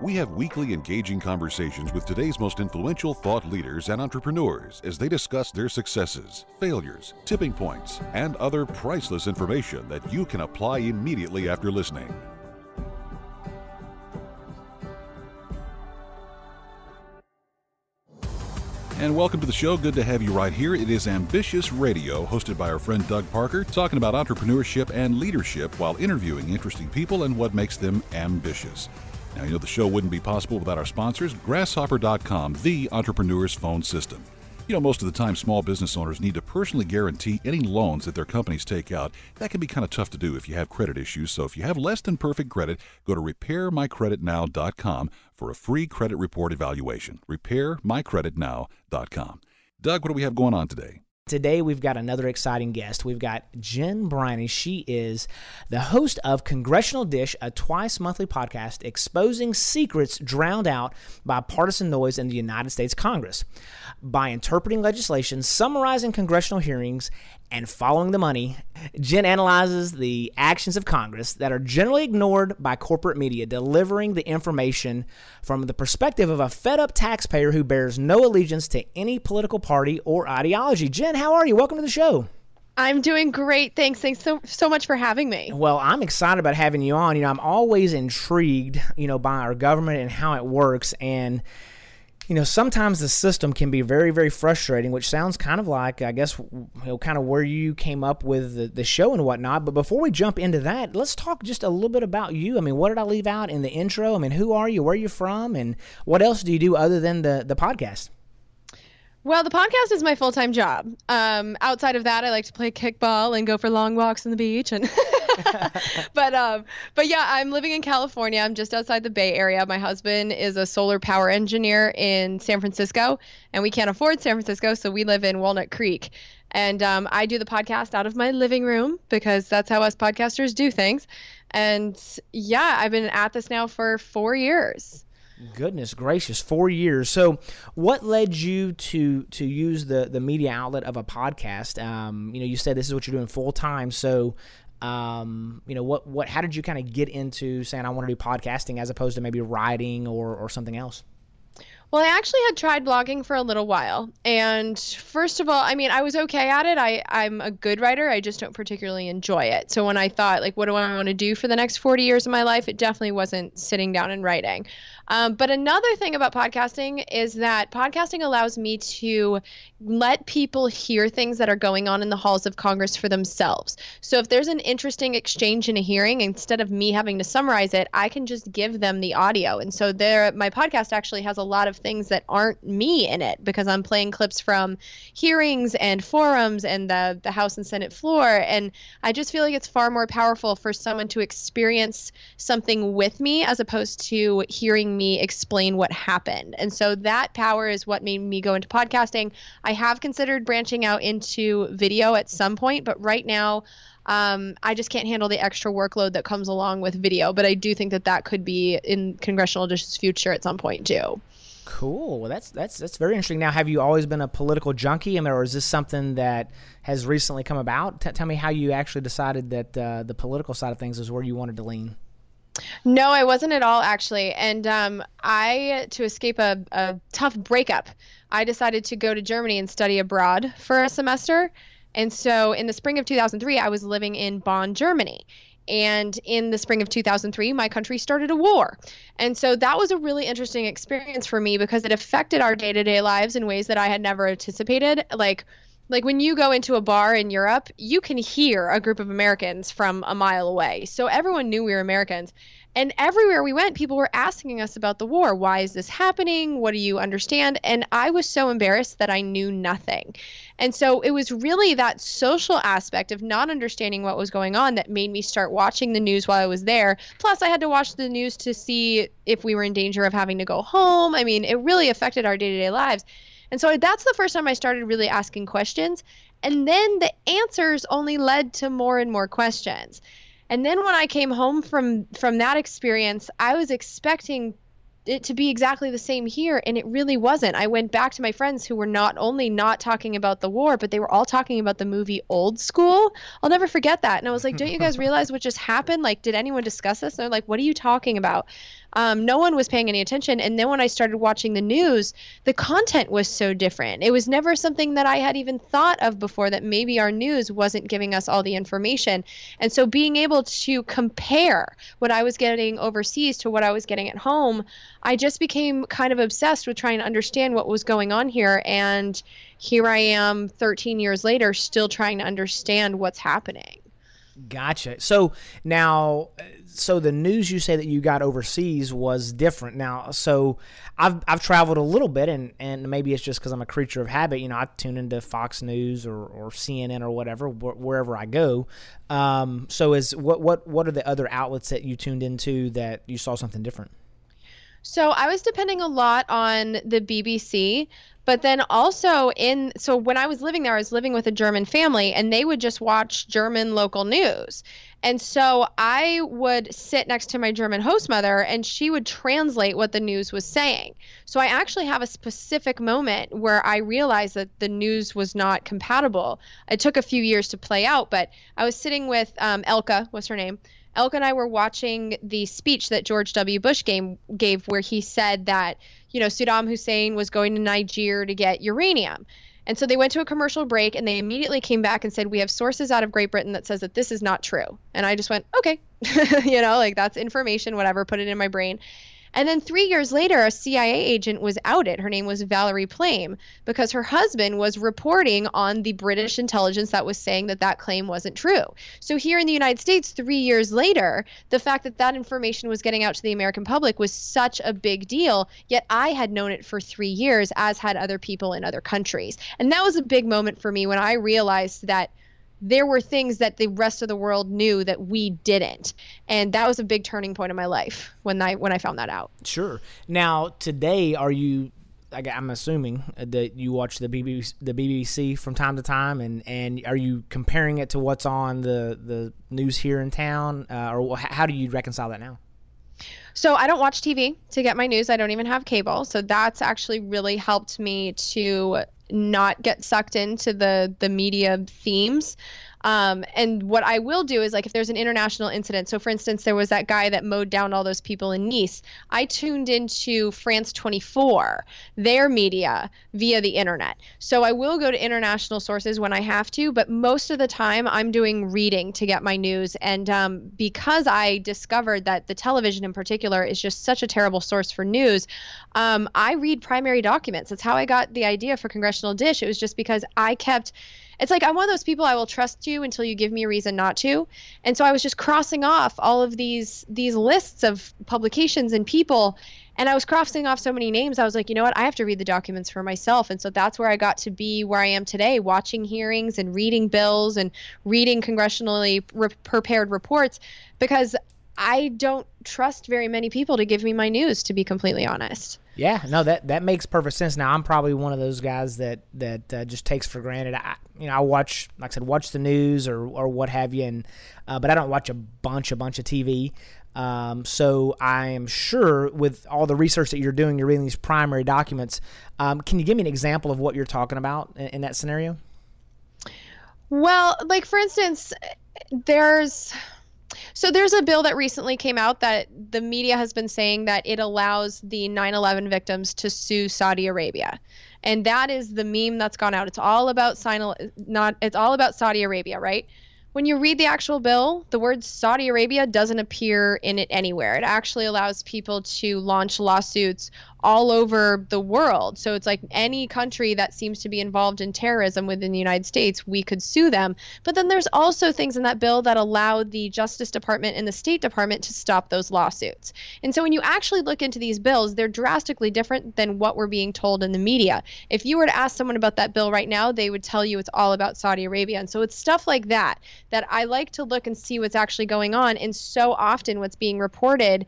We have weekly engaging conversations with today's most influential thought leaders and entrepreneurs as they discuss their successes, failures, tipping points, and other priceless information that you can apply immediately after listening. And welcome to the show. Good to have you right here. It is Ambitious Radio, hosted by our friend Doug Parker, talking about entrepreneurship and leadership while interviewing interesting people and what makes them ambitious. Now, you know the show wouldn't be possible without our sponsors, Grasshopper.com, the entrepreneur's phone system. You know, most of the time, small business owners need to personally guarantee any loans that their companies take out. That can be kind of tough to do if you have credit issues. So if you have less than perfect credit, go to RepairMyCreditNow.com for a free credit report evaluation. RepairMyCreditNow.com. Doug, what do we have going on today? Today, we've got another exciting guest. We've got Jen Briney. She is the host of Congressional Dish, a twice-monthly podcast exposing secrets drowned out by partisan noise in the United States Congress. By interpreting legislation, summarizing congressional hearings, and following the money, Jen analyzes the actions of Congress that are generally ignored by corporate media, delivering the information from the perspective of a fed-up taxpayer who bears no allegiance to any political party or ideology. Jen, how are you? Welcome to the show. I'm doing great. Thanks. Thanks so much for having me. Well, I'm excited about having you on. You know, I'm always intrigued, you know, by our government and how it works. And you know, sometimes the system can be very, very frustrating, which sounds kind of like, I guess, you know, kind of where you came up with the show and whatnot. But before we jump into that, let's talk just a little bit about you. I mean, what did I leave out in the intro? I mean, who are you? Where are you from? And what else do you do other than the podcast? Well, the podcast is my full-time job. Outside of that, I like to play kickball and go for long walks on the beach. And but yeah, I'm living in California. I'm just outside the Bay Area. My husband is a solar power engineer in San Francisco, and we can't afford San Francisco, so we live in Walnut Creek. And I do the podcast out of my living room because that's how us podcasters do things. And yeah, I've been at this now for 4 years. Goodness gracious, 4 years. So what led you to use the media outlet of a podcast? You know, you said this is what you're doing full time. So, you know, how did you kind of get into saying, I want to do podcasting as opposed to maybe writing or something else? Well, I actually had tried blogging for a little while. And first of all, I mean, I was okay at it. I'm a good writer. I just don't particularly enjoy it. So when I thought, like, what do I want to do for the next 40 years of my life? It definitely wasn't sitting down and writing. But another thing about podcasting is that podcasting allows me to let people hear things that are going on in the halls of Congress for themselves. So if there's an interesting exchange in a hearing, instead of me having to summarize it, I can just give them the audio. And so my podcast actually has a lot of things that aren't me in it because I'm playing clips from hearings and forums and the House and Senate floor. And I just feel like it's far more powerful for someone to experience something with me as opposed to hearing me explain what happened. And so that power is what made me go into podcasting. I have considered branching out into video at some point, but right now I just can't handle the extra workload that comes along with video. But I do think that could be in Congressional Dish's future at some point too. Cool. Well, that's very interesting. Now, have you always been a political junkie? I mean, or is this something that has recently come about? Tell me how you actually decided that the political side of things is where you wanted to lean. No, I wasn't at all, actually. And to escape a tough breakup, I decided to go to Germany and study abroad for a semester. And so in the spring of 2003, I was living in Bonn, Germany. And in the spring of 2003, my country started a war. And so that was a really interesting experience for me because it affected our day-to-day lives in ways that I had never anticipated. Like when you go into a bar in Europe, you can hear a group of Americans from a mile away. So everyone knew we were Americans. And everywhere we went, people were asking us about the war. Why is this happening? What do you understand? And I was so embarrassed that I knew nothing. And so it was really that social aspect of not understanding what was going on that made me start watching the news while I was there. Plus, I had to watch the news to see if we were in danger of having to go home. I mean, it really affected our day-to-day lives. And so that's the first time I started really asking questions. And then the answers only led to more and more questions. And then when I came home from that experience, I was expecting it to be exactly the same here, and it really wasn't. I went back to my friends who were not only not talking about the war, but they were all talking about the movie Old School. I'll never forget that. And I was like, don't you guys realize what just happened? Like, did anyone discuss this? And they're like, what are you talking about? No one was paying any attention. And then when I started watching the news, the content was so different. It was never something that I had even thought of before, that maybe our news wasn't giving us all the information. And so being able to compare what I was getting overseas to what I was getting at home, I just became kind of obsessed with trying to understand what was going on here. And here I am 13 years later, still trying to understand what's happening. Gotcha. So now, so the news you say that you got overseas was different. Now, so I've traveled a little bit, and maybe it's just because I'm a creature of habit. You know, I tune into Fox News or CNN or whatever wherever I go. So what are the other outlets that you tuned into that you saw something different? So I was depending a lot on the BBC. But then also so when I was living there, I was living with a German family, and they would just watch German local news. And so I would sit next to my German host mother, and she would translate what the news was saying. So I actually have a specific moment where I realized that the news was not compatible. It took a few years to play out, but I was sitting with Elka, what's her name? Elka and I were watching the speech that George W. Bush gave where he said that, you know, Saddam Hussein was going to Niger to get uranium. And so they went to a commercial break, and they immediately came back and said, we have sources out of Great Britain that says that this is not true. And I just went, okay, you know, like that's information, whatever, put it in my brain. And then 3 years later, a CIA agent was outed. Her name was Valerie Plame, because her husband was reporting on the British intelligence that was saying that that claim wasn't true. So here in the United States, 3 years later, the fact that that information was getting out to the American public was such a big deal, yet I had known it for 3 years, as had other people in other countries. And that was a big moment for me when I realized that there were things that the rest of the world knew that we didn't. And that was a big turning point in my life when I found that out. Sure. Now, today, I'm assuming that you watch the BBC from time to time, and are you comparing it to what's on the news here in town? Or how do you reconcile that now? So I don't watch TV to get my news. I don't even have cable. So that's actually really helped me to not get sucked into the media themes. And what I will do is, like, if there's an international incident, so for instance, there was that guy that mowed down all those people in Nice. I tuned into France 24, their media, via the internet. So I will go to international sources when I have to, but most of the time I'm doing reading to get my news. And because I discovered that the television in particular is just such a terrible source for news, I read primary documents. That's how I got the idea for Congressional Dish. It was just because it's like, I'm one of those people, I will trust you until you give me a reason not to. And so I was just crossing off all of these lists of publications and people. And I was crossing off so many names. I was like, you know what? I have to read the documents for myself. And so that's where I got to be where I am today, watching hearings and reading bills and reading congressionally prepared reports, because I don't trust very many people to give me my news, to be completely honest. Yeah, no, that makes perfect sense. Now, I'm probably one of those guys that just takes for granted. I watch, like I said, watch the news or what have you, and but I don't watch a bunch of TV. So I am sure with all the research that you're doing, you're reading these primary documents. Can you give me an example of what you're talking about in that scenario? Well, like, for instance, there's a bill that recently came out that the media has been saying that it allows the 9/11 victims to sue Saudi Arabia. And that is the meme that's gone out. It's all about it's all about Saudi Arabia, right? When you read the actual bill, the word Saudi Arabia doesn't appear in it anywhere. It actually allows people to launch lawsuits all over the world. So it's like any country that seems to be involved in terrorism within the United States, we could sue them. But then there's also things in that bill that allow the Justice Department and the State Department to stop those lawsuits. And so when you actually look into these bills, they're drastically different than what we're being told in the media. If you were to ask someone about that bill right now, they would tell you it's all about Saudi Arabia. And so it's stuff like that I like to look and see what's actually going on. And so often what's being reported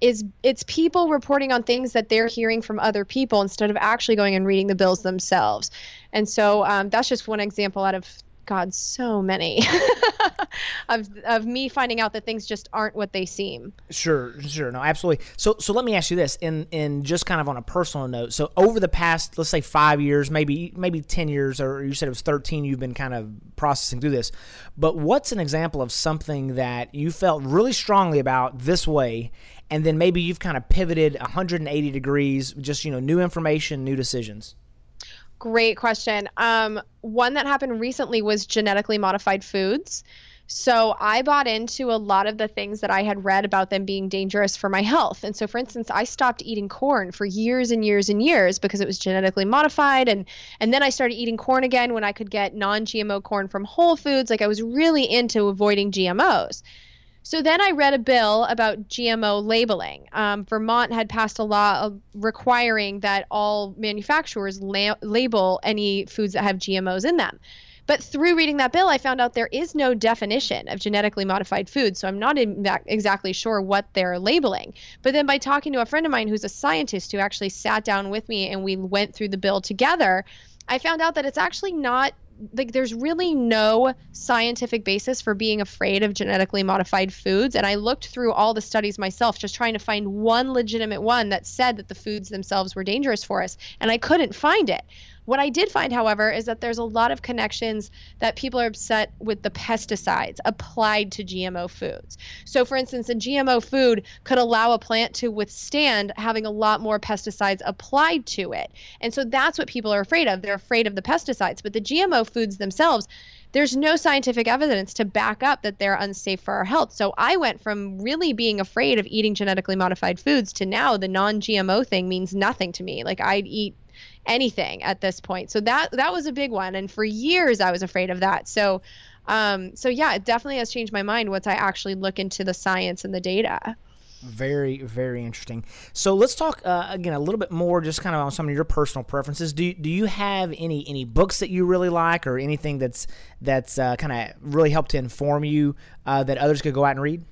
is it's people reporting on things that they're hearing from other people instead of actually going and reading the bills themselves. And so that's just one example out of, God, so many of me finding out that things just aren't what they seem. Sure. No, absolutely. So let me ask you this in just kind of on a personal note. So over the past, let's say 5 years, maybe 10 years, or you said it was 13, you've been kind of processing through this, but what's an example of something that you felt really strongly about this way, and then maybe you've kind of pivoted 180 degrees, just, you know, new information, new decisions? Great question. One that happened recently was genetically modified foods. So I bought into a lot of the things that I had read about them being dangerous for my health. And so, for instance, I stopped eating corn for years and years and years because it was genetically modified. And then I started eating corn again when I could get non-GMO corn from Whole Foods. Like, I was really into avoiding GMOs. So then I read a bill about GMO labeling. Vermont had passed a law requiring that all manufacturers label any foods that have GMOs in them. But through reading that bill, I found out there is no definition of genetically modified food, so I'm not exactly sure what they're labeling. But then by talking to a friend of mine who's a scientist who actually sat down with me and we went through the bill together, I found out that it's actually not, like, there's really no scientific basis for being afraid of genetically modified foods. And I looked through all the studies myself, just trying to find one legitimate one that said that the foods themselves were dangerous for us. And I couldn't find it. What I did find, however, is that there's a lot of connections that people are upset with the pesticides applied to GMO foods. So, for instance, a GMO food could allow a plant to withstand having a lot more pesticides applied to it. And so that's what people are afraid of. They're afraid of the pesticides. But the GMO foods themselves, there's no scientific evidence to back up that they're unsafe for our health. So I went from really being afraid of eating genetically modified foods to now the non-GMO thing means nothing to me. Like, I'd eat anything at this point. So that was a big one. And for years I was afraid of that. So, yeah, it definitely has changed my mind once I actually look into the science and the data. Very, very interesting. So let's talk again a little bit more, just kind of on some of your personal preferences. Do you have any books that you really like, or anything that's kind of really helped to inform you that others could go out and read?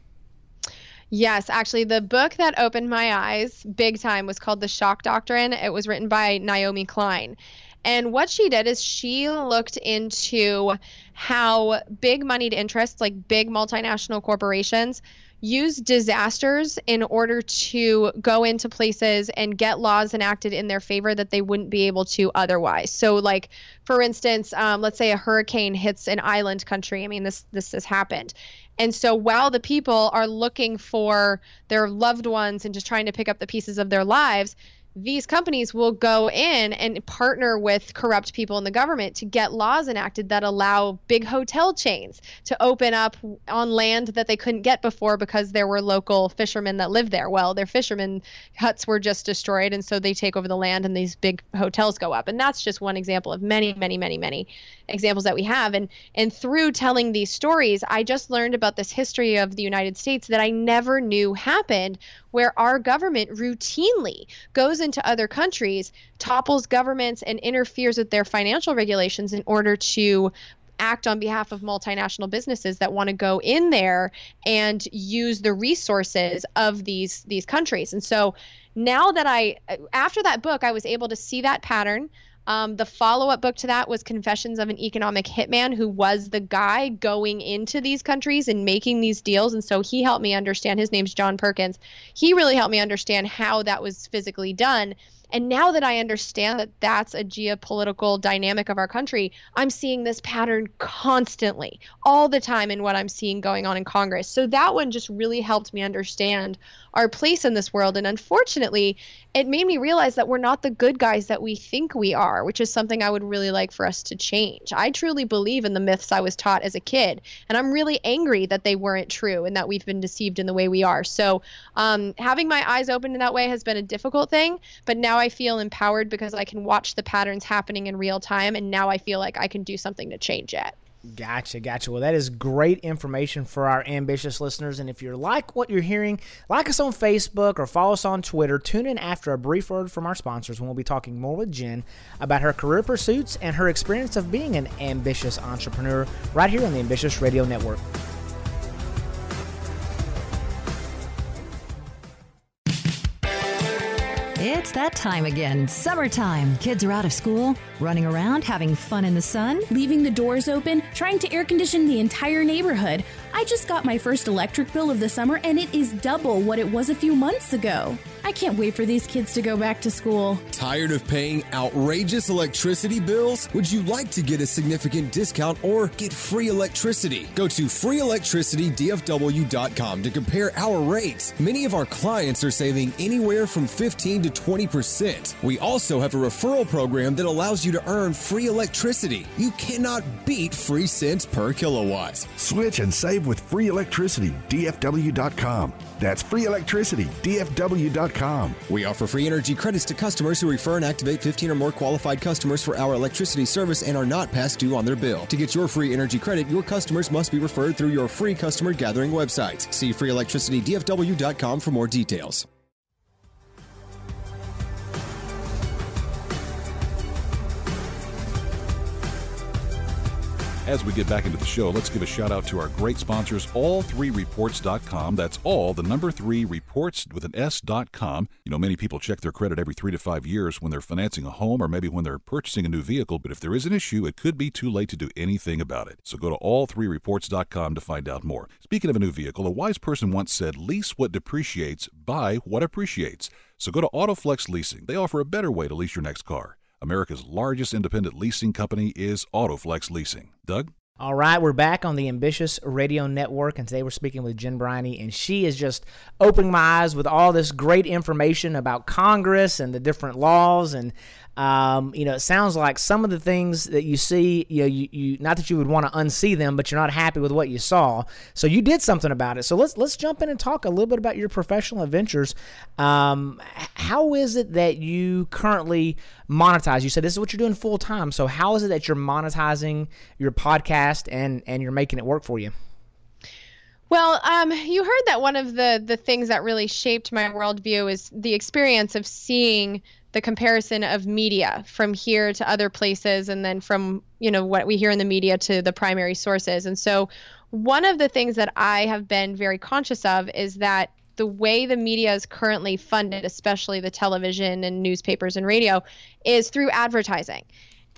Yes, actually, the book that opened my eyes big time was called The Shock Doctrine. It was written by Naomi Klein. And what she did is she looked into how big moneyed interests, like big multinational corporations, use disasters in order to go into places and get laws enacted in their favor that they wouldn't be able to otherwise. So, like, for instance, let's say a hurricane hits an island country. I mean, this has happened. And so while the people are looking for their loved ones and just trying to pick up the pieces of their lives, these companies will go in and partner with corrupt people in the government to get laws enacted that allow big hotel chains to open up on land that they couldn't get before because there were local fishermen that lived there. Well, their fishermen huts were just destroyed, and so they take over the land and these big hotels go up. And that's just one example of many, many, many, many examples that we have. And through telling these stories, I just learned about this history of the United States that I never knew happened, where our government routinely goes into other countries, topples governments, and interferes with their financial regulations in order to act on behalf of multinational businesses that want to go in there and use the resources of these countries. And so now that after that book, I was able to see that pattern. The follow-up book to that was Confessions of an Economic Hitman, who was the guy going into these countries and making these deals. And so he helped me understand. His name's John Perkins. He really helped me understand how that was physically done. And now that I understand that that's a geopolitical dynamic of our country, I'm seeing this pattern constantly, all the time, in what I'm seeing going on in Congress. So that one just really helped me understand our place in this world. And unfortunately, it made me realize that we're not the good guys that we think we are, which is something I would really like for us to change. I truly believe in the myths I was taught as a kid, and I'm really angry that they weren't true and that we've been deceived in the way we are. So having my eyes open in that way has been a difficult thing, but now I feel empowered because I can watch the patterns happening in real time, and now I feel like I can do something to change it. Gotcha. Well, that is great information for our ambitious listeners. And if you like what you're hearing, like us on Facebook or follow us on Twitter. Tune in after a brief word from our sponsors when we'll be talking more with Jen about her career pursuits and her experience of being an ambitious entrepreneur right here on the Ambitious Radio Network. It's that time again, summertime. Kids are out of school, running around, having fun in the sun. Leaving the doors open, trying to air condition the entire neighborhood. I just got my first electric bill of the summer, and it is double what it was a few months ago. I can't wait for these kids to go back to school. Tired of paying outrageous electricity bills? Would you like to get a significant discount or get free electricity? Go to FreeElectricityDFW.com to compare our rates. Many of our clients are saving anywhere from 15 to 20%. We also have a referral program that allows you to earn free electricity. You cannot beat free cents per kilowatt. Switch and save with FreeElectricityDFW.com. That's FreeElectricityDFW.com. We offer free energy credits to customers who refer and activate 15 or more qualified customers for our electricity service and are not past due on their bill. To get your free energy credit, your customers must be referred through your free customer gathering website. See FreeElectricityDFW.com for more details. As we get back into the show, let's give a shout out to our great sponsors, all3reports.com. That's all, the number 3, reports with an S.com. You know, many people check their credit every 3 to 5 years when they're financing a home or maybe when they're purchasing a new vehicle. But if there is an issue, it could be too late to do anything about it. So go to all3reports.com to find out more. Speaking of a new vehicle, a wise person once said, lease what depreciates, buy what appreciates. So go to Autoflex Leasing. They offer a better way to lease your next car. America's largest independent leasing company is Autoflex Leasing. Doug? All right, we're back on the Ambitious Radio Network, and today we're speaking with Jen Briney, and she is just opening my eyes with all this great information about Congress and the different laws, and you know, it sounds like some of the things that you see, you know, you not that you would want to unsee them, but you're not happy with what you saw, so you did something about it. So let's jump in and talk a little bit about your professional adventures. How is it that you currently monetize? You said this is what you're doing full time, so how is it that you're monetizing your podcast? And you're making it work for you? Well, you heard that one of the things that really shaped my worldview is the experience of seeing the comparison of media from here to other places, and then from, you know, what we hear in the media to the primary sources. And so one of the things that I have been very conscious of is that the way the media is currently funded, especially the television and newspapers and radio, is through advertising.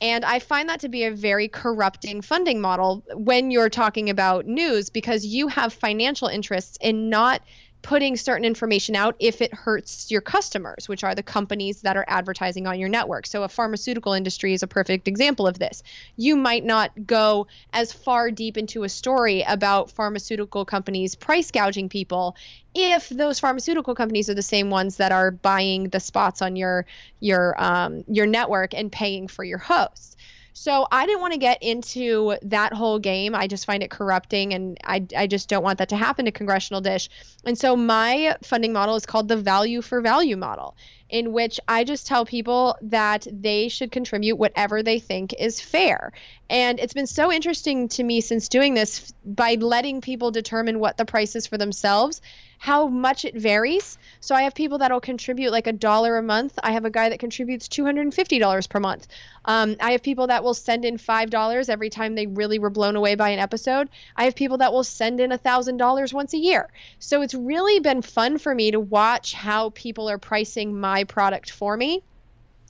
And I find that to be a very corrupting funding model when you're talking about news, because you have financial interests in not putting certain information out if it hurts your customers, which are the companies that are advertising on your network. So a pharmaceutical industry is a perfect example of this. You might not go as far deep into a story about pharmaceutical companies price gouging people if those pharmaceutical companies are the same ones that are buying the spots on your network and paying for your hosts. So I didn't want to get into that whole game. I just find it corrupting, and I just don't want that to happen to Congressional Dish. And so my funding model is called the value for value model, in which I just tell people that they should contribute whatever they think is fair. And it's been so interesting to me since doing this, by letting people determine what the price is for themselves, how much it varies. So I have people that'll contribute like $1 a month. I have a guy that contributes $250 per month. I have people that will send in $5 every time they really were blown away by an episode. I have people that will send in $1,000 once a year. So it's really been fun for me to watch how people are pricing my product for me.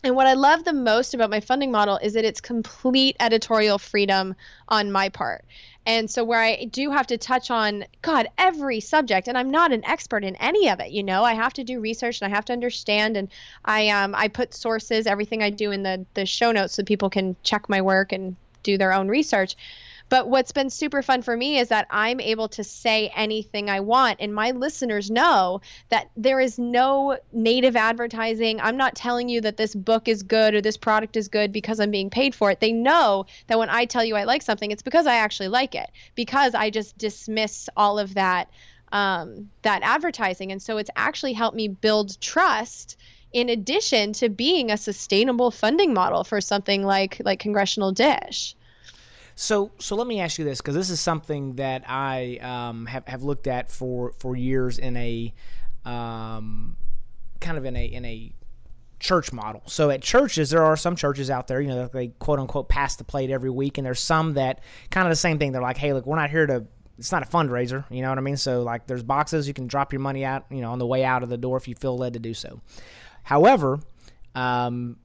And what I love the most about my funding model is that it's complete editorial freedom on my part. And so where I do have to touch on, God, every subject, and I'm not an expert in any of it, you know, I have to do research and I have to understand, and I put sources, everything I do in the show notes so people can check my work and do their own research. But what's been super fun for me is that I'm able to say anything I want, and my listeners know that there is no native advertising. I'm not telling you that this book is good or this product is good because I'm being paid for it. They know that when I tell you I like something, it's because I actually like it, because I just dismiss all of that advertising. And so it's actually helped me build trust, in addition to being a sustainable funding model for something like Congressional Dish. So let me ask you this, because this is something that I have looked at for years in a kind of in a church model. So at churches, there are some churches out there, you know, they quote unquote pass the plate every week, and there's some that kind of the same thing. They're like, hey, look, we're not here to. It's not a fundraiser, you know what I mean? So like, there's boxes you can drop your money out, you know, on the way out of the door if you feel led to do so. However, in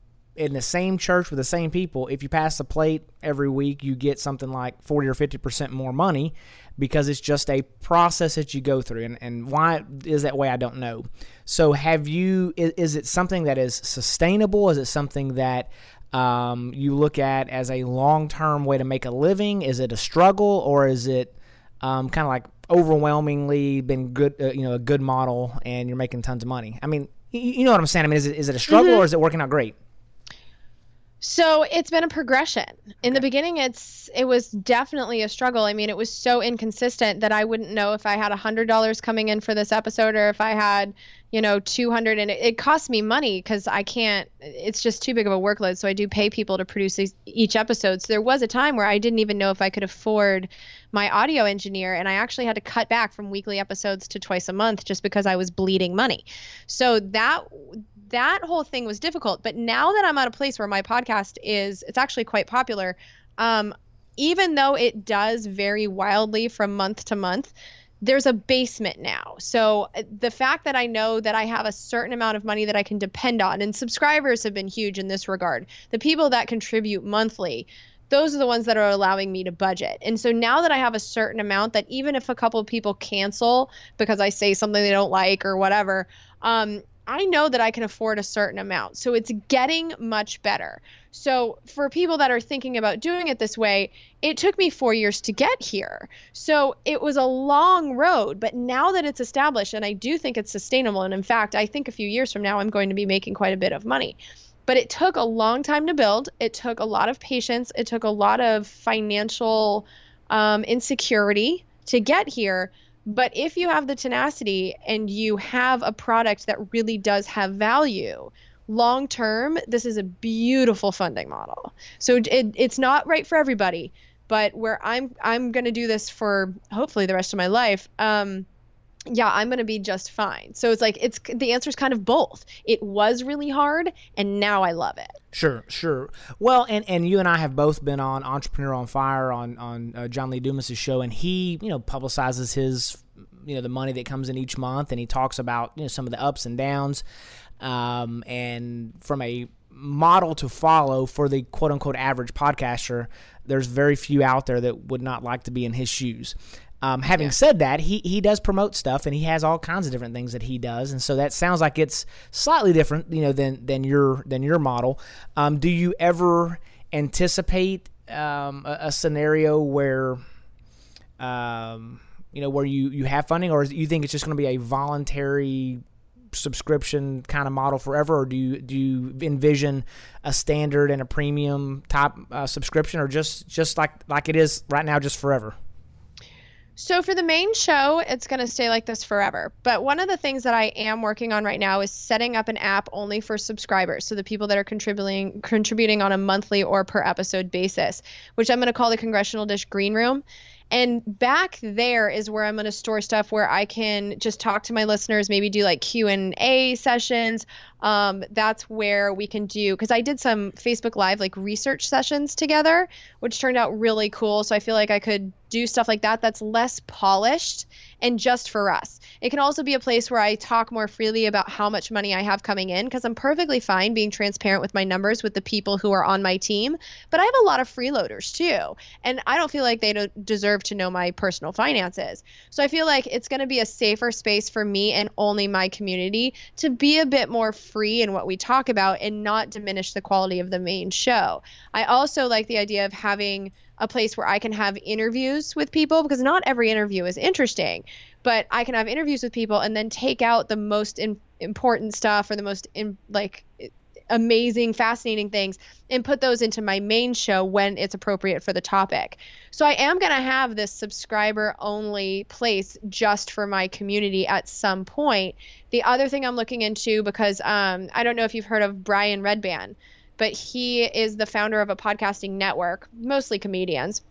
the same church with the same people, if you pass the plate every week, you get something like 40 or 50% more money because it's just a process that you go through. And why it is that way, I don't know. So is it something that is sustainable? Is it something that you look at as a long-term way to make a living? Is it a struggle, or is it kind of like overwhelmingly been good, a good model, and you're making tons of money? I mean, you know what I'm saying? I mean, is it a struggle or is it working out great? So it's been a progression. In the beginning, it was definitely a struggle. I mean, it was so inconsistent that I wouldn't know if I had $100 coming in for this episode or if I had, $200. And it cost me money because it's just too big of a workload. So I do pay people to produce each episode. So there was a time where I didn't even know if I could afford my audio engineer. And I actually had to cut back from weekly episodes to twice a month just because I was bleeding money. So that whole thing was difficult. But now that I'm at a place where my podcast it's actually quite popular, even though it does vary wildly from month to month, there's a basement now. So the fact that I know that I have a certain amount of money that I can depend on, and subscribers have been huge in this regard, the people that contribute monthly, those are the ones that are allowing me to budget. And so now that I have a certain amount that even if a couple of people cancel because I say something they don't like or whatever, I know that I can afford a certain amount. So it's getting much better. So for people that are thinking about doing it this way, it took me 4 years to get here. So it was a long road, but now that it's established, and I do think it's sustainable, and in fact, I think a few years from now, I'm going to be making quite a bit of money. But it took a long time to build. It took a lot of patience. It took a lot of financial insecurity to get here. But if you have the tenacity and you have a product that really does have value, long term, this is a beautiful funding model. So it's not right for everybody, but where I'm going to do this for hopefully the rest of my life, I'm going to be just fine. So it's like the answer is kind of both. It was really hard, and now I love it. Sure. Well, and you and I have both been on Entrepreneur on Fire on John Lee Dumas' show, and he, publicizes his, the money that comes in each month, and he talks about, some of the ups and downs, and from a model to follow for the quote-unquote average podcaster, there's very few out there that would not like to be in his shoes. Having said that, he does promote stuff, and he has all kinds of different things that he does, and so that sounds like it's slightly different, than your model. Do you ever anticipate a scenario where, where you have funding, or do you think it's just going to be a voluntary subscription kind of model forever, or do you envision a standard and a premium type subscription, or just like it is right now, just forever? So for the main show, it's going to stay like this forever. But one of the things that I am working on right now is setting up an app only for subscribers, so the people that are contributing on a monthly or per episode basis, which I'm going to call the Congressional Dish Green Room. And back there is where I'm going to store stuff where I can just talk to my listeners, maybe do like Q&A sessions. That's where we can do, because I did some Facebook Live like research sessions together, which turned out really cool. So I feel like I could do stuff like that that's less polished and just for us. It can also be a place where I talk more freely about how much money I have coming in, because I'm perfectly fine being transparent with my numbers with the people who are on my team. But I have a lot of freeloaders too, and I don't feel like they don't deserve to know my personal finances. So I feel like it's going to be a safer space for me and only my community to be a bit more free in what we talk about and not diminish the quality of the main show. I also like the idea of having a place where I can have interviews with people, because not every interview is interesting, but I can have interviews with people and then take out the most important stuff or the most amazing, fascinating things and put those into my main show when it's appropriate for the topic. So I am going to have this subscriber only place just for my community at some point. The other thing I'm looking into, because I don't know if you've heard of Brian Redban, but he is the founder of a podcasting network, mostly comedians.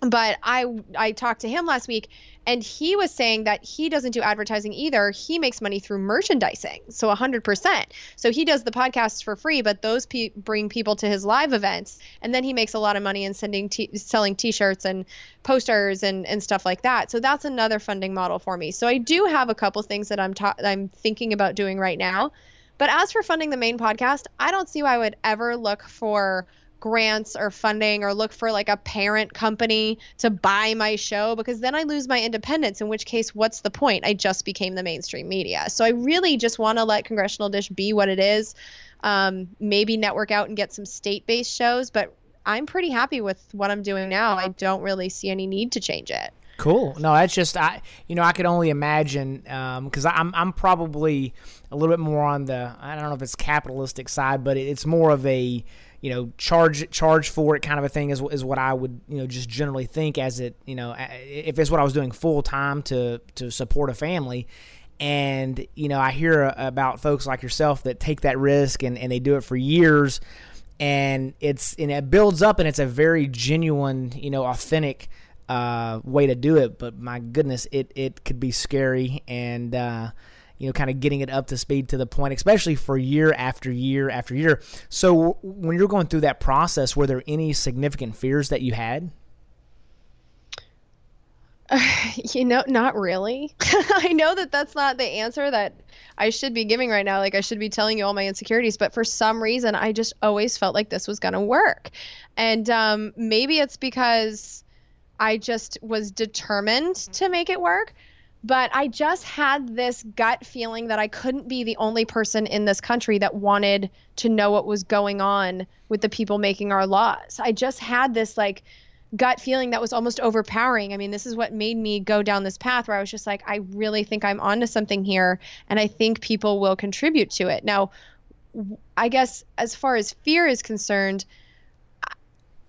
But I talked to him last week, and he was saying that he doesn't do advertising either. He makes money through merchandising, so 100%. So he does the podcasts for free, but those bring people to his live events, and then he makes a lot of money in selling T-shirts and posters and stuff like that. So that's another funding model for me. So I do have a couple things that I'm thinking about doing right now. But as for funding the main podcast, I don't see why I would ever look for grants or funding or look for like a parent company to buy my show, because then I lose my independence, in which case, what's the point? I just became the mainstream media. So I really just want to let Congressional Dish be what it is. Maybe network out and get some state-based shows, but I'm pretty happy with what I'm doing now. I don't really see any need to change it. Cool. No, that's just, I could only imagine, because I'm probably a little bit more on the, I don't know if it's capitalistic side, but it's more of a, you know, charge for it kind of a thing is what I would, you know, just generally think as it, you know, if it's what I was doing full time to support a family. And, you know, I hear about folks like yourself that take that risk and they do it for years, and it builds up, and it's a very genuine, you know, authentic way to do it. But my goodness, it could be scary, and you know, kind of getting it up to speed to the point, especially for year after year after year. So when you're going through that process, were there any significant fears that you had? You know, not really. I know that that's not the answer that I should be giving right now. Like, I should be telling you all my insecurities, but for some reason, I just always felt like this was going to work. And maybe it's because I just was determined to make it work, but I just had this gut feeling that I couldn't be the only person in this country that wanted to know what was going on with the people making our laws. I just had this like gut feeling that was almost overpowering. I mean, this is what made me go down this path where I was just like, I really think I'm onto something here, and I think people will contribute to it. Now, I guess as far as fear is concerned,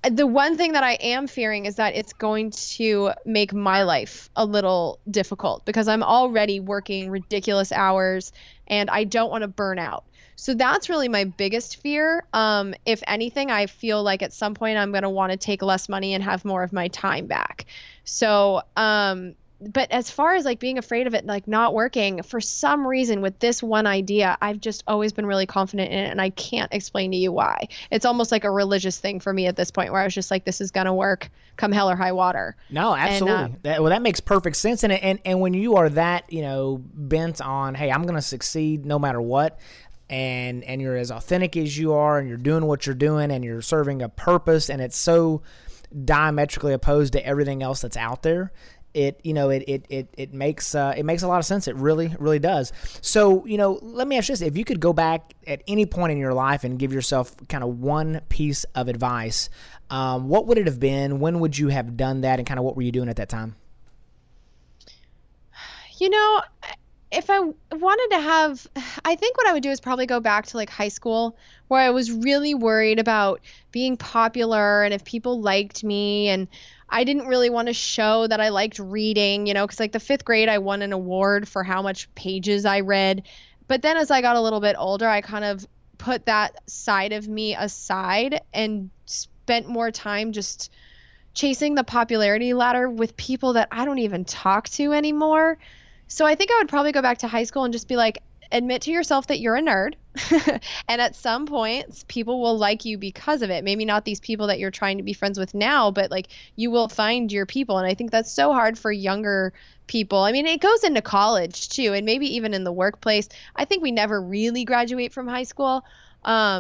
the one thing that I am fearing is that it's going to make my life a little difficult, because I'm already working ridiculous hours and I don't want to burn out. So that's really my biggest fear. If anything, I feel like at some point I'm going to want to take less money and have more of my time back. So, but as far as like being afraid of it, like not working, for some reason with this one idea, I've just always been really confident in it, and I can't explain to you why. It's almost like a religious thing for me at this point, where I was just like, this is going to work come hell or high water. No, absolutely. And, that makes perfect sense. And when you are that, you know, bent on, hey, I'm going to succeed no matter what, and you're as authentic as you are, and you're doing what you're doing, and you're serving a purpose, and it's so diametrically opposed to everything else that's out there, it makes a lot of sense. It really, really does. So, you know, let me ask you this. If you could go back at any point in your life and give yourself kind of one piece of advice, what would it have been? When would you have done that? And kind of what were you doing at that time? You know, if I wanted to have, I think what I would do is probably go back to like high school, where I was really worried about being popular and if people liked me, and I didn't really want to show that I liked reading, you know, because like the fifth grade, I won an award for how much pages I read. But then as I got a little bit older, I kind of put that side of me aside and spent more time just chasing the popularity ladder with people that I don't even talk to anymore. So I think I would probably go back to high school and just be like, admit to yourself that you're a nerd. And at some point, people will like you because of it. Maybe not these people that you're trying to be friends with now, but like you will find your people. And I think that's so hard for younger people. I mean, it goes into college too, and maybe even in the workplace. I think we never really graduate from high school. But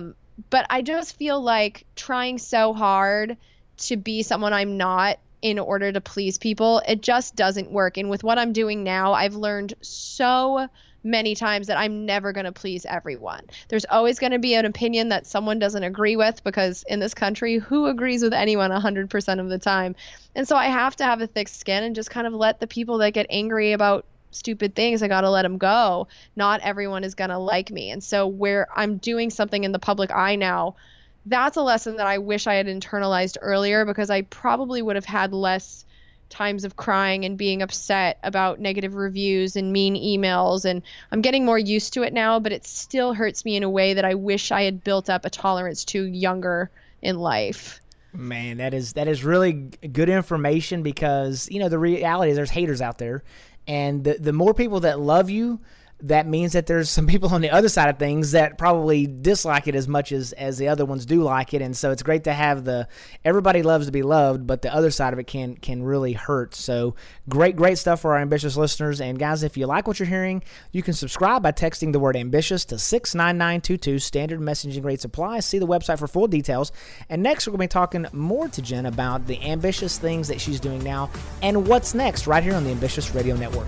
I just feel like trying so hard to be someone I'm not in order to please people, it just doesn't work. And with what I'm doing now, I've learned so many times that I'm never going to please everyone. There's always going to be an opinion that someone doesn't agree with, because in this country, who agrees with anyone 100% of the time? And so I have to have a thick skin and just kind of let the people that get angry about stupid things, I got to let them go. Not everyone is going to like me. And so where I'm doing something in the public eye now, that's a lesson that I wish I had internalized earlier, because I probably would have had less times of crying and being upset about negative reviews and mean emails. And I'm getting more used to it now, but it still hurts me in a way that I wish I had built up a tolerance to younger in life. Man, that is really good information, because, you know, the reality is there's haters out there, and the more people that love you, that means that there's some people on the other side of things that probably dislike it as much as the other ones do like it. And so it's great to have the, everybody loves to be loved, but the other side of it can really hurt. So great stuff for our ambitious listeners. And guys, if you like what you're hearing, you can subscribe by texting the word ambitious to 69922. Standard messaging rates apply. See the website for full details. And next, we're going to be talking more to Jen about the ambitious things that she's doing now and what's next right here on the Ambitious Radio Network.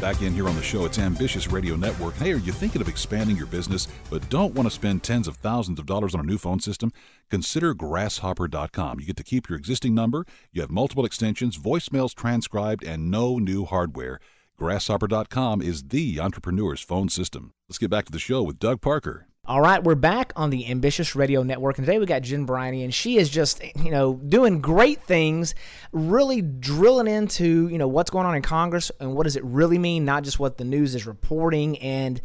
Back in here on the show, it's Ambitious Radio Network. Hey, are you thinking of expanding your business but don't want to spend tens of thousands of dollars on a new phone system? Consider Grasshopper.com. You get to keep your existing number, you have multiple extensions, voicemails transcribed, and no new hardware. Grasshopper.com is the entrepreneur's phone system. Let's get back to the show with Doug Parker. All right, we're back on the Ambitious Radio Network, and today we got Jen Briney, and she is just, doing great things, really drilling into, what's going on in Congress and what does it really mean, not just what the news is reporting, and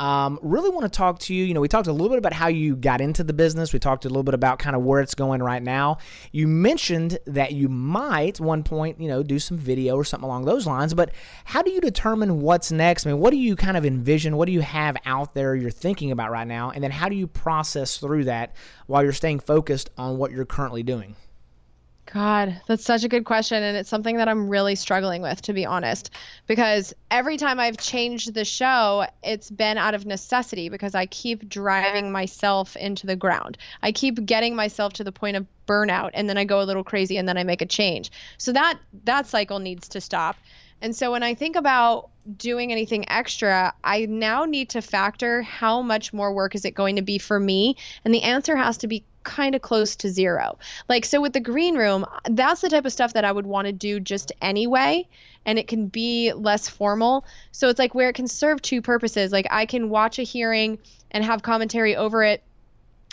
really want to talk to you. We talked a little bit about how you got into the business. We talked a little bit about kind of where it's going right now. You mentioned that you might, one point, do some video or something along those lines, but how do you determine what's next? I mean, what do you kind of envision? What do you have out there you're thinking about right now? And then how do you process through that while you're staying focused on what you're currently doing? God, that's such a good question. And it's something that I'm really struggling with, to be honest, because every time I've changed the show, it's been out of necessity because I keep driving myself into the ground. I keep getting myself to the point of burnout, and then I go a little crazy, and then I make a change. So that cycle needs to stop. And so when I think about doing anything extra, I now need to factor how much more work is it going to be for me? And the answer has to be kind of close to zero. Like, so with the green room, that's the type of stuff that I would want to do just anyway, and it can be less formal. So it's like where it can serve two purposes. Like, I can watch a hearing and have commentary over it,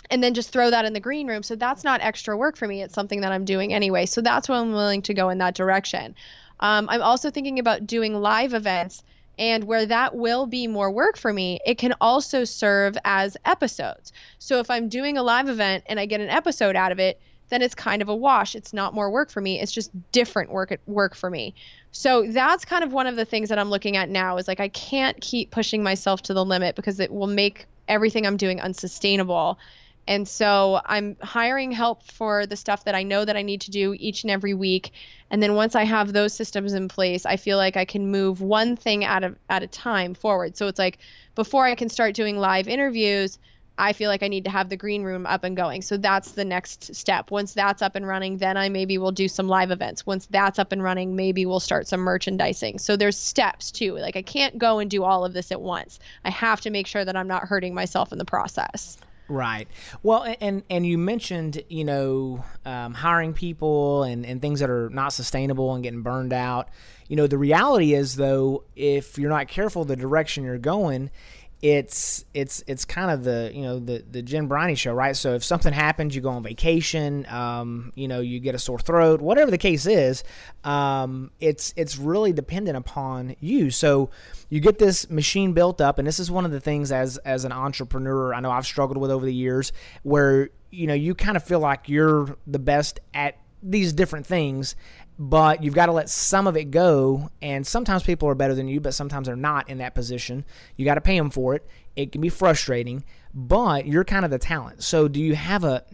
and then just throw that in the green room. So that's not extra work for me. It's something that I'm doing anyway. So that's why I'm willing to go in that direction. I'm also thinking about doing live events, and where that will be more work for me, it can also serve as episodes. So if I'm doing a live event and I get an episode out of it, then it's kind of a wash. It's not more work for me. It's just different work for me. So that's kind of one of the things that I'm looking at now is, like, I can't keep pushing myself to the limit because it will make everything I'm doing unsustainable. And so I'm hiring help for the stuff that I know that I need to do each and every week. And then once I have those systems in place, I feel like I can move one thing at a time forward. So it's like, before I can start doing live interviews, I feel like I need to have the green room up and going. So that's the next step. Once that's up and running, then I maybe will do some live events. Once that's up and running, maybe we'll start some merchandising. So there's steps too. Like, I can't go and do all of this at once. I have to make sure that I'm not hurting myself in the process. Right. Well, and you mentioned, hiring people and things that are not sustainable and getting burned out. The reality is, though, if you're not careful the direction you're going, it's kind of the Jen Briney show, right? So if something happens, you go on vacation, you get a sore throat, whatever the case is, it's really dependent upon you. So you get this machine built up, and this is one of the things as an entrepreneur I know I've struggled with over the years, where you kind of feel like you're the best at these different things, but you've got to let some of it go. And sometimes people are better than you, but sometimes they're not in that position. You got to pay them for it. It can be frustrating, but you're kind of the talent. So do you have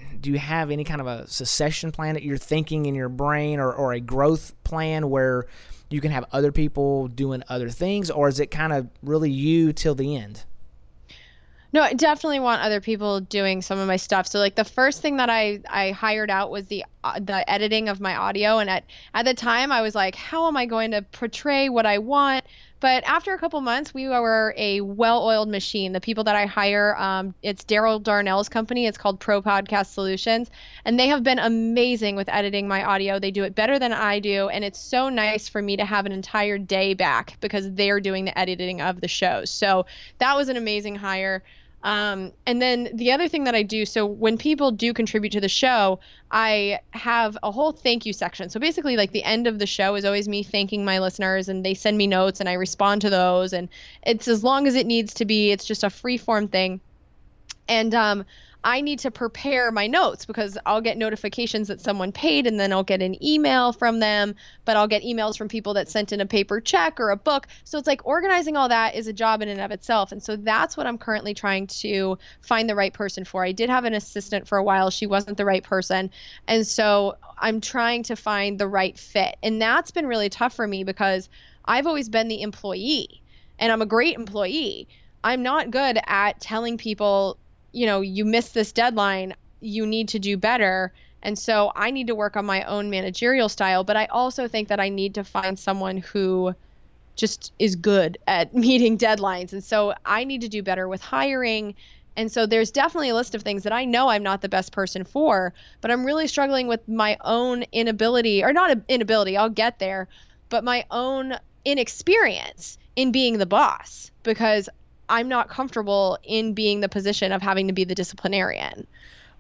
any kind of a succession plan that you're thinking in your brain, or a growth plan where you can have other people doing other things, or is it kind of really you till the end? No, I definitely want other people doing some of my stuff. So like the first thing that I hired out was the editing of my audio. And at the time I was like, how am I going to portray what I want? But after a couple months, we were a well-oiled machine. The people that I hire, it's Daryl Darnell's company. It's called Pro Podcast Solutions. And they have been amazing with editing my audio. They do it better than I do. And it's so nice for me to have an entire day back because they're doing the editing of the shows. So that was an amazing hire. And then the other thing that I do, so when people do contribute to the show, I have a whole thank you section. So basically like the end of the show is always me thanking my listeners, and they send me notes and I respond to those, and it's as long as it needs to be. It's just a free form thing. And, I need to prepare my notes because I'll get notifications that someone paid, and then I'll get an email from them, but I'll get emails from people that sent in a paper check or a book. So it's like organizing all that is a job in and of itself. And so that's what I'm currently trying to find the right person for. I did have an assistant for a while. She wasn't the right person. And so I'm trying to find the right fit. And that's been really tough for me because I've always been the employee, and I'm a great employee. I'm not good at telling people, you know, you missed this deadline, you need to do better. And so I need to work on my own managerial style, but I also think that I need to find someone who just is good at meeting deadlines. And so I need to do better with hiring. And so there's definitely a list of things that I know I'm not the best person for, but I'm really struggling with my own inability, or not inability, I'll get there, but my own inexperience in being the boss, because I'm not comfortable in being the position of having to be the disciplinarian.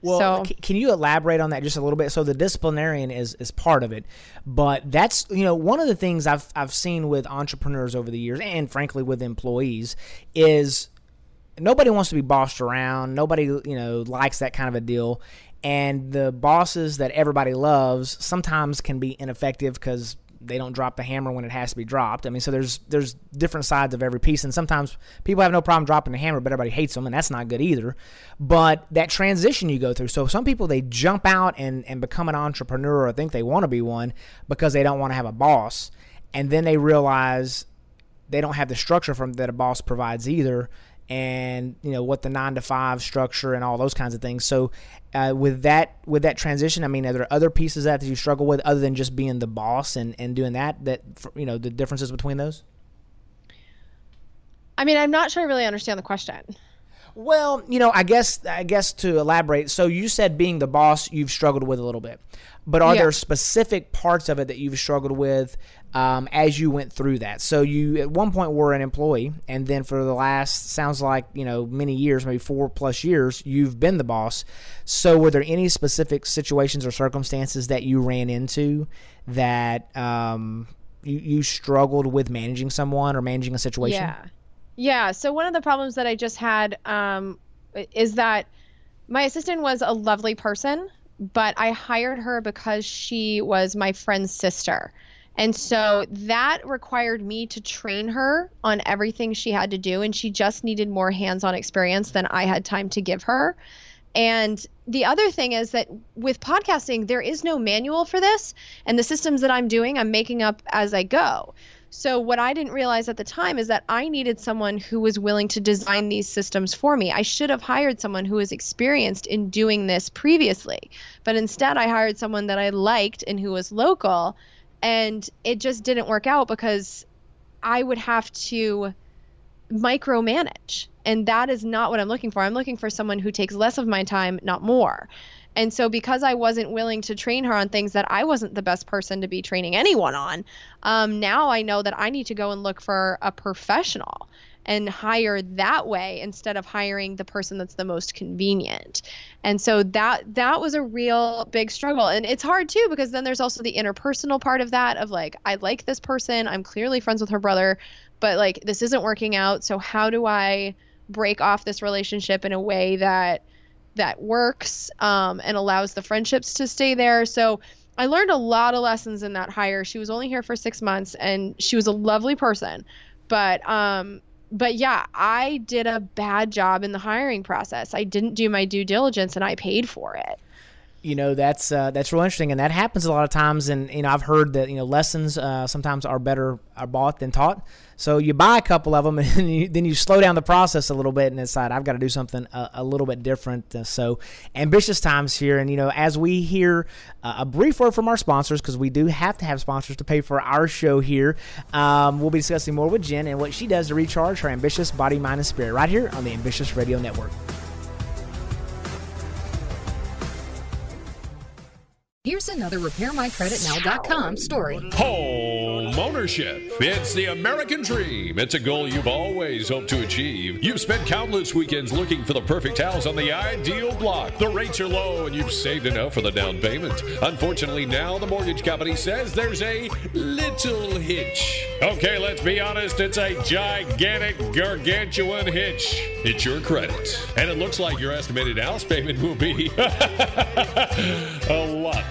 Well, so, can you elaborate on that just a little bit? So the disciplinarian is part of it, but that's, you know, one of the things I've seen with entrepreneurs over the years, and frankly with employees, is nobody wants to be bossed around. Nobody, you know, likes that kind of a deal. And the bosses that everybody loves sometimes can be ineffective because they don't drop the hammer when it has to be dropped. I mean, so there's different sides of every piece, and sometimes people have no problem dropping the hammer, but everybody hates them, and that's not good either. But that transition you go through. So some people, they jump out and become an entrepreneur, or think they want to be one because they don't want to have a boss, and then they realize they don't have the structure from that a boss provides either, and you know what, the 9-to-5 structure and all those kinds of things. So with that transition, I mean, are there other pieces that you struggle with other than just being the boss and doing that, you know, the differences between those? I mean, I'm not sure I really understand the question. Well, you know, I guess to elaborate, so you said being the boss you've struggled with a little bit, but are there specific parts of it that you've struggled with as you went through that? So you at one point were an employee, and then for the last, sounds like, you know, many years, maybe 4+ years, you've been the boss. So were there any specific situations or circumstances that you ran into that you struggled with managing someone or managing a situation? Yeah. So one of the problems that I just had is that my assistant was a lovely person, but I hired her because she was my friend's sister. And so that required me to train her on everything she had to do. And she just needed more hands-on experience than I had time to give her. And the other thing is that with podcasting, there is no manual for this. And the systems that I'm doing, I'm making up as I go. So what I didn't realize at the time is that I needed someone who was willing to design these systems for me. I should have hired someone who was experienced in doing this previously, but instead I hired someone that I liked and who was local, and it just didn't work out because I would have to micromanage, and that is not what I'm looking for. I'm looking for someone who takes less of my time, not more. And so because I wasn't willing to train her on things that I wasn't the best person to be training anyone on, now I know that I need to go and look for a professional and hire that way instead of hiring the person that's the most convenient. And so that was a real big struggle. And it's hard too, because then there's also the interpersonal part of that, of like, I like this person, I'm clearly friends with her brother, but like, this isn't working out. So how do I break off this relationship in a way that works and allows the friendships to stay there? So I learned a lot of lessons in that hire. She was only here for 6 months, and she was a lovely person. But yeah, I did a bad job in the hiring process. I didn't do my due diligence, and I paid for it. You know, that's real interesting, and that happens a lot of times. And you know, I've heard that, you know, lessons sometimes are bought than taught. So you buy a couple of them, and then you slow down the process a little bit, and decide I've got to do something a little bit different. So ambitious times here, and you know, as we hear a brief word from our sponsors, because we do have to have sponsors to pay for our show here. We'll be discussing more with Jen and what she does to recharge her ambitious body, mind, and spirit right here on the Ambitious Radio Network. Here's another RepairMyCreditNow.com story. Home ownership. It's the American dream. It's a goal you've always hoped to achieve. You've spent countless weekends looking for the perfect house on the ideal block. The rates are low, and you've saved enough for the down payment. Unfortunately, now the mortgage company says there's a little hitch. Okay, let's be honest. It's a gigantic, gargantuan hitch. It's your credit. And it looks like your estimated house payment will be a lot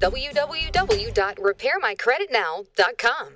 www.repairmycreditnow.com.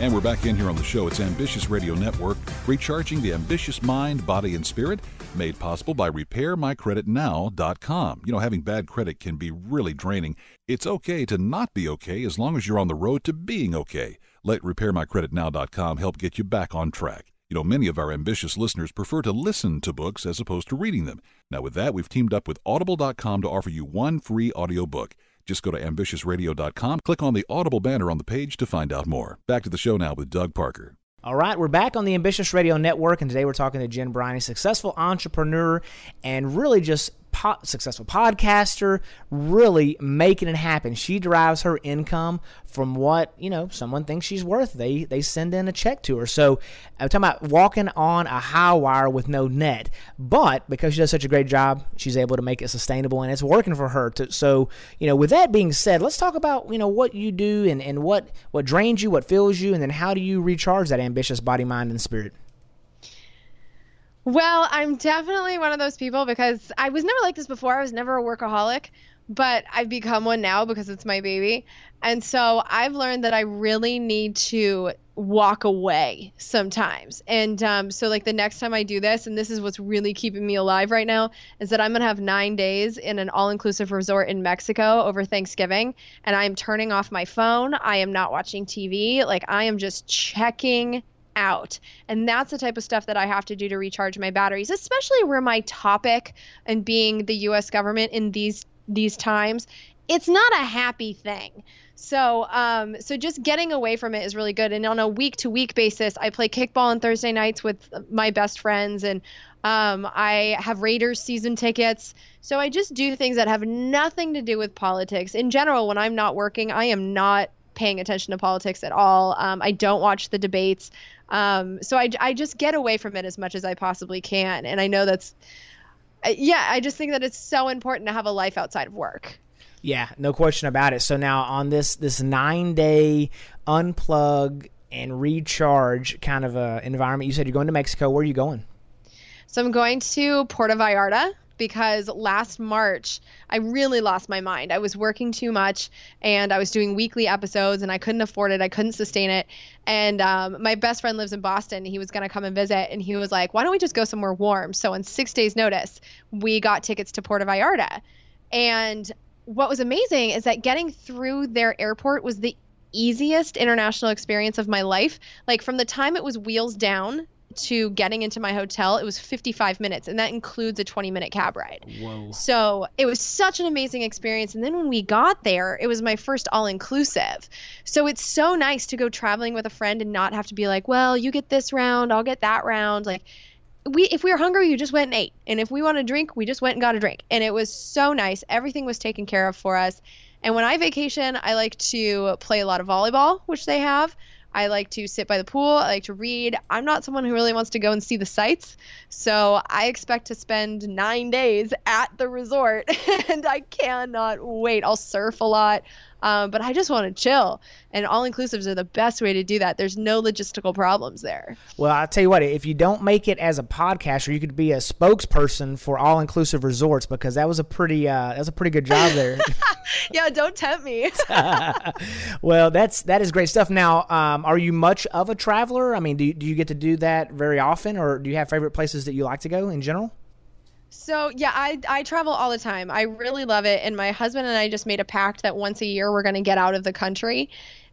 And we're back in here on the show. It's Ambitious Radio Network, recharging the ambitious mind, body, and spirit, made possible by RepairMyCreditNow.com. You know, having bad credit can be really draining. It's okay to not be okay as long as you're on the road to being okay. Let RepairMyCreditNow.com help get you back on track. You know, many of our ambitious listeners prefer to listen to books as opposed to reading them. Now, with that, we've teamed up with Audible.com to offer you one free audiobook. Just go to ambitiousradio.com, click on the Audible banner on the page to find out more. Back to the show now with Doug Parker. All right, we're back on the Ambitious Radio Network, and today we're talking to Jen Briney, successful entrepreneur and really just successful podcaster, really making it happen. She derives her income from what, you know, someone thinks she's worth. They send in a check to her. So I'm talking about walking on a high wire with no net, but because she does such a great job, she's able to make it sustainable, and it's working for her. So, you know, with that being said, let's talk about, you know, what you do and what drains you, what fills you, and then how do you recharge that ambitious body, mind, and spirit? Well, I'm definitely one of those people because I was never like this before. I was never a workaholic, but I've become one now because it's my baby. And so I've learned that I really need to walk away sometimes. And so like the next time I do this, and this is what's really keeping me alive right now, is that I'm going to have 9 days in an all-inclusive resort in Mexico over Thanksgiving. And I'm turning off my phone. I am not watching TV. Like I am just checking out. And that's the type of stuff that I have to do to recharge my batteries, especially where my topic and being the U.S. government in these times, it's not a happy thing. So just getting away from it is really good. And on a week-to-week basis, I play kickball on Thursday nights with my best friends, and I have Raiders season tickets. So I just do things that have nothing to do with politics. In general, when I'm not working, I am not paying attention to politics at all. I don't watch the debates. So I just get away from it as much as I possibly can. And I know that's, yeah, I just think that it's so important to have a life outside of work. Yeah, no question about it. So now on this 9-day unplug and recharge kind of a environment, you said you're going to Mexico. Where are you going? So I'm going to Puerto Vallarta, because last March, I really lost my mind. I was working too much, and I was doing weekly episodes, and I couldn't afford it. I couldn't sustain it. And my best friend lives in Boston. He was going to come and visit, and he was like, why don't we just go somewhere warm? So on 6 days' notice, we got tickets to Puerto Vallarta. And what was amazing is that getting through their airport was the easiest international experience of my life. Like from the time it was wheels down to getting into my hotel, it was 55 minutes, and that includes a 20-minute cab ride. Whoa. So it was such an amazing experience. And then when we got there, it was my first all-inclusive. So it's so nice to go traveling with a friend and not have to be like, well, you get this round, I'll get that round. Like if we were hungry, you just went and ate. And if we want a drink, we just went and got a drink. And it was so nice. Everything was taken care of for us. And when I vacation, I like to play a lot of volleyball, which they have. I like to sit by the pool. I like to read. I'm not someone who really wants to go and see the sights. So I expect to spend 9 days at the resort, and I cannot wait. I'll surf a lot. But I just want to chill, and all-inclusives are the best way to do that. There's no logistical problems there. Well, I'll tell you what, if you don't make it as a podcaster, you could be a spokesperson for all-inclusive resorts, because that was a pretty good job there. Yeah, don't tempt me. Well, that is great stuff. Now, are you much of a traveler? I mean, do you get to do that very often, or do you have favorite places that you like to go in general? So yeah, I travel all the time. I really love it. And my husband and I just made a pact that once a year we're going to get out of the country.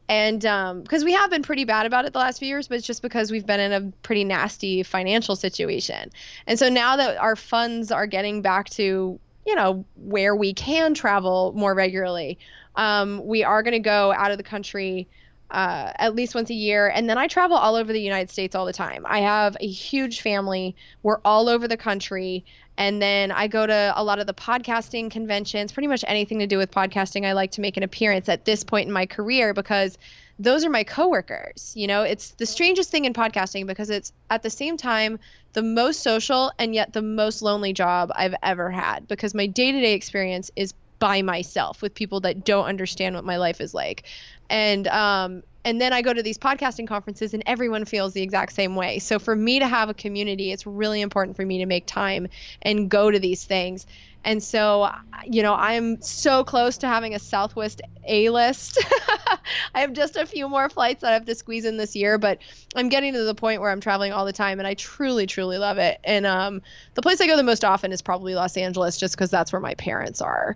And because we have been pretty bad about it the last few years, but it's just because we've been in a pretty nasty financial situation. And so now that our funds are getting back to, you know, where we can travel more regularly, we are going to go out of the country at least once a year. And then I travel all over the United States all the time. I have a huge family. We're all over the country. And then I go to a lot of the podcasting conventions, pretty much anything to do with podcasting. I like to make an appearance at this point in my career, because those are my coworkers. You know, it's the strangest thing in podcasting, because it's at the same time the most social and yet the most lonely job I've ever had, because my day-to-day experience is by myself with people that don't understand what my life is like. And then I go to these podcasting conferences and everyone feels the exact same way. So for me to have a community, it's really important for me to make time and go to these things. And so, you know, I'm so close to having a Southwest A-list. I have just a few more flights that I have to squeeze in this year, but I'm getting to the point where I'm traveling all the time, and I truly, truly love it. And the place I go the most often is probably Los Angeles, just because that's where my parents are.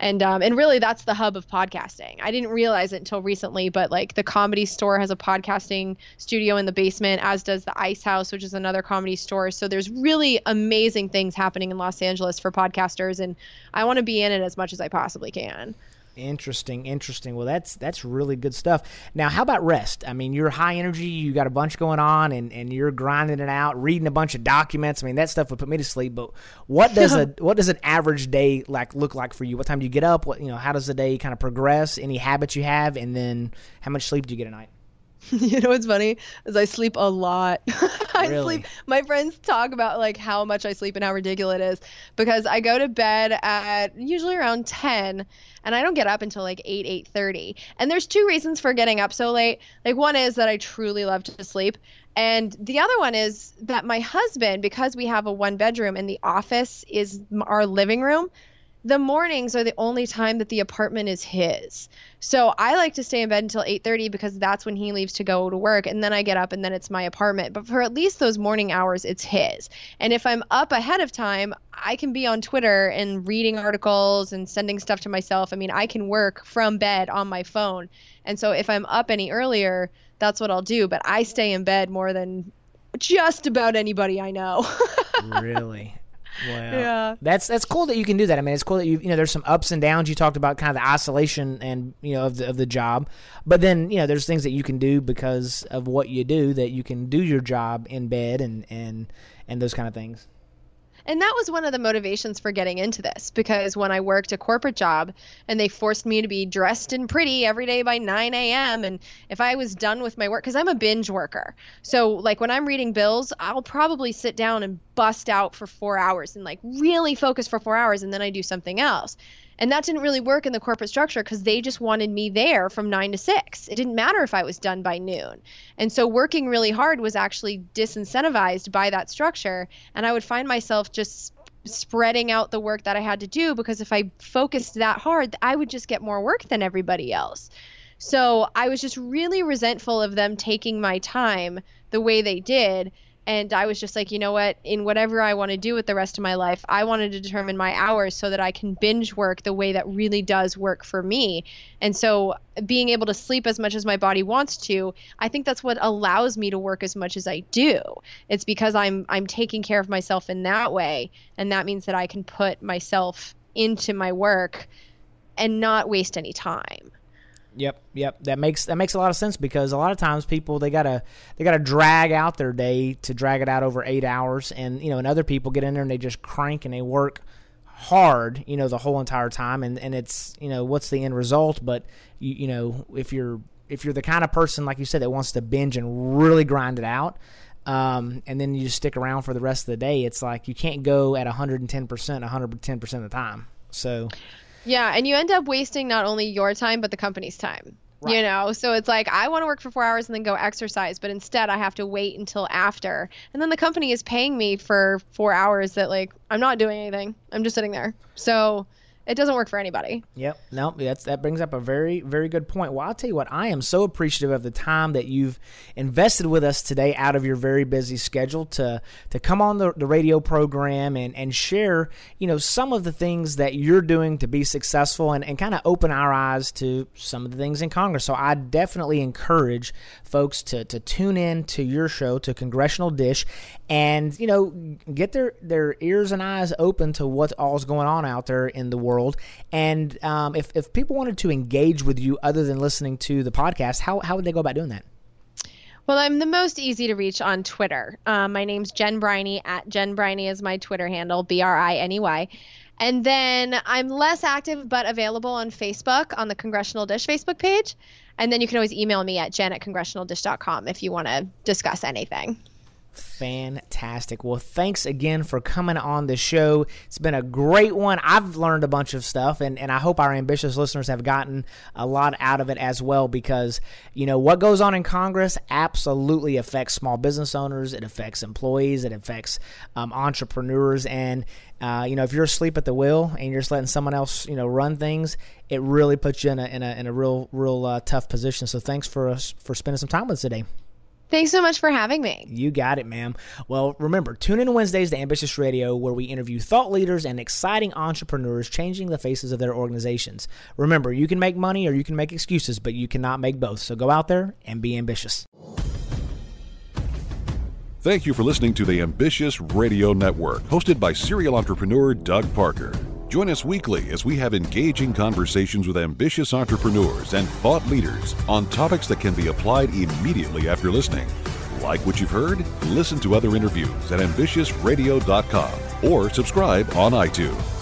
And really, that's the hub of podcasting. I didn't realize it until recently, but like the Comedy Store has a podcasting studio in the basement, as does the Ice House, which is another comedy store. So there's really amazing things happening in Los Angeles for podcasters, and I want to be in it as much as I possibly can. Interesting. Well, that's really good stuff. Now, how about rest? I mean, you're high energy, you got a bunch going on, and you're grinding it out, reading a bunch of documents. I mean, that stuff would put me to sleep. But what does an average day like look like for you? What time do you get up? How does the day kind of progress? Any habits you have, and then how much sleep do you get a night? You know what's funny is I sleep a lot. Really? My friends talk about like how much I sleep and how ridiculous it is, because I go to bed at usually around 10, and I don't get up until like 8:30. And there's two reasons for getting up so late. Like, one is that I truly love to sleep, and the other one is that my husband, because we have a one bedroom and the office is our living room, the mornings are the only time that the apartment is his. So I like to stay in bed until 8:30, because that's when he leaves to go to work, and then I get up, and then it's my apartment. But for at least those morning hours, it's his. And if I'm up ahead of time, I can be on Twitter and reading articles and sending stuff to myself. I mean, I can work from bed on my phone. And so if I'm up any earlier, that's what I'll do. But I stay in bed more than just about anybody I know. Really? Wow. Yeah. That's cool that you can do that. I mean, it's cool that you there's some ups and downs. You talked about kind of the isolation and, of the job, but then, there's things that you can do because of what you do, that you can do your job in bed and those kind of things. And that was one of the motivations for getting into this, because when I worked a corporate job and they forced me to be dressed and pretty every day by 9 a.m. and if I was done with my work, because I'm a binge worker. So like when I'm reading bills, I'll probably sit down and bust out for 4 hours and like really focus for 4 hours, and then I do something else. And that didn't really work in the corporate structure, because they just wanted me there from 9 to 6. It didn't matter if I was done by noon. And so working really hard was actually disincentivized by that structure. And I would find myself just spreading out the work that I had to do, because if I focused that hard, I would just get more work than everybody else. So I was just really resentful of them taking my time the way they did. And I was just like, you know what, in whatever I want to do with the rest of my life, I wanted to determine my hours so that I can binge work the way that really does work for me. And so being able to sleep as much as my body wants to, I think that's what allows me to work as much as I do. It's because I'm taking care of myself in that way. And that means that I can put myself into my work and not waste any time. Yep. That makes a lot of sense, because a lot of times people, they gotta drag out their day to drag it out over 8 hours, and and other people get in there and they just crank and they work hard, the whole entire time, and it's, what's the end result? But if you're the kind of person, like you said, that wants to binge and really grind it out, and then you just stick around for the rest of the day, it's like you can't go at 110% of the time. So. Yeah, and you end up wasting not only your time, but the company's time, right. So it's like, I want to work for 4 hours and then go exercise, but instead I have to wait until after. And then the company is paying me for 4 hours that, I'm not doing anything. I'm just sitting there. So it doesn't work for anybody. Yep. No, that brings up a very, very good point. Well, I'll tell you what, I am so appreciative of the time that you've invested with us today out of your very busy schedule to come on the radio program and share, some of the things that you're doing to be successful and kind of open our eyes to some of the things in Congress. So I definitely encourage folks to tune in to your show, to Congressional Dish, and, get their ears and eyes open to what all's going on out there in the world. And if people wanted to engage with you other than listening to the podcast, how would they go about doing that? Well, I'm the most easy to reach on Twitter. My name's Jen Briney. @JenBriney is my Twitter handle, BRINEY. And then I'm less active but available on Facebook, on the Congressional Dish Facebook page. And then you can always email me at jen@congressionaldish.com if you want to discuss anything. Fantastic. Well, thanks again for coming on the show. It's been a great one. I've learned a bunch of stuff, and I hope our ambitious listeners have gotten a lot out of it as well, because, what goes on in Congress absolutely affects small business owners. It affects employees. It affects entrepreneurs. And, if you're asleep at the wheel and you're just letting someone else, run things, it really puts you in a real tough position. So thanks for spending some time with us today. Thanks so much for having me. You got it, ma'am. Well, remember, tune in Wednesdays to Ambitious Radio, where we interview thought leaders and exciting entrepreneurs changing the faces of their organizations. Remember, you can make money or you can make excuses, but you cannot make both. So go out there and be ambitious. Thank you for listening to the Ambitious Radio Network, hosted by serial entrepreneur Doug Parker. Join us weekly as we have engaging conversations with ambitious entrepreneurs and thought leaders on topics that can be applied immediately after listening. Like what you've heard? Listen to other interviews at ambitiousradio.com or subscribe on iTunes.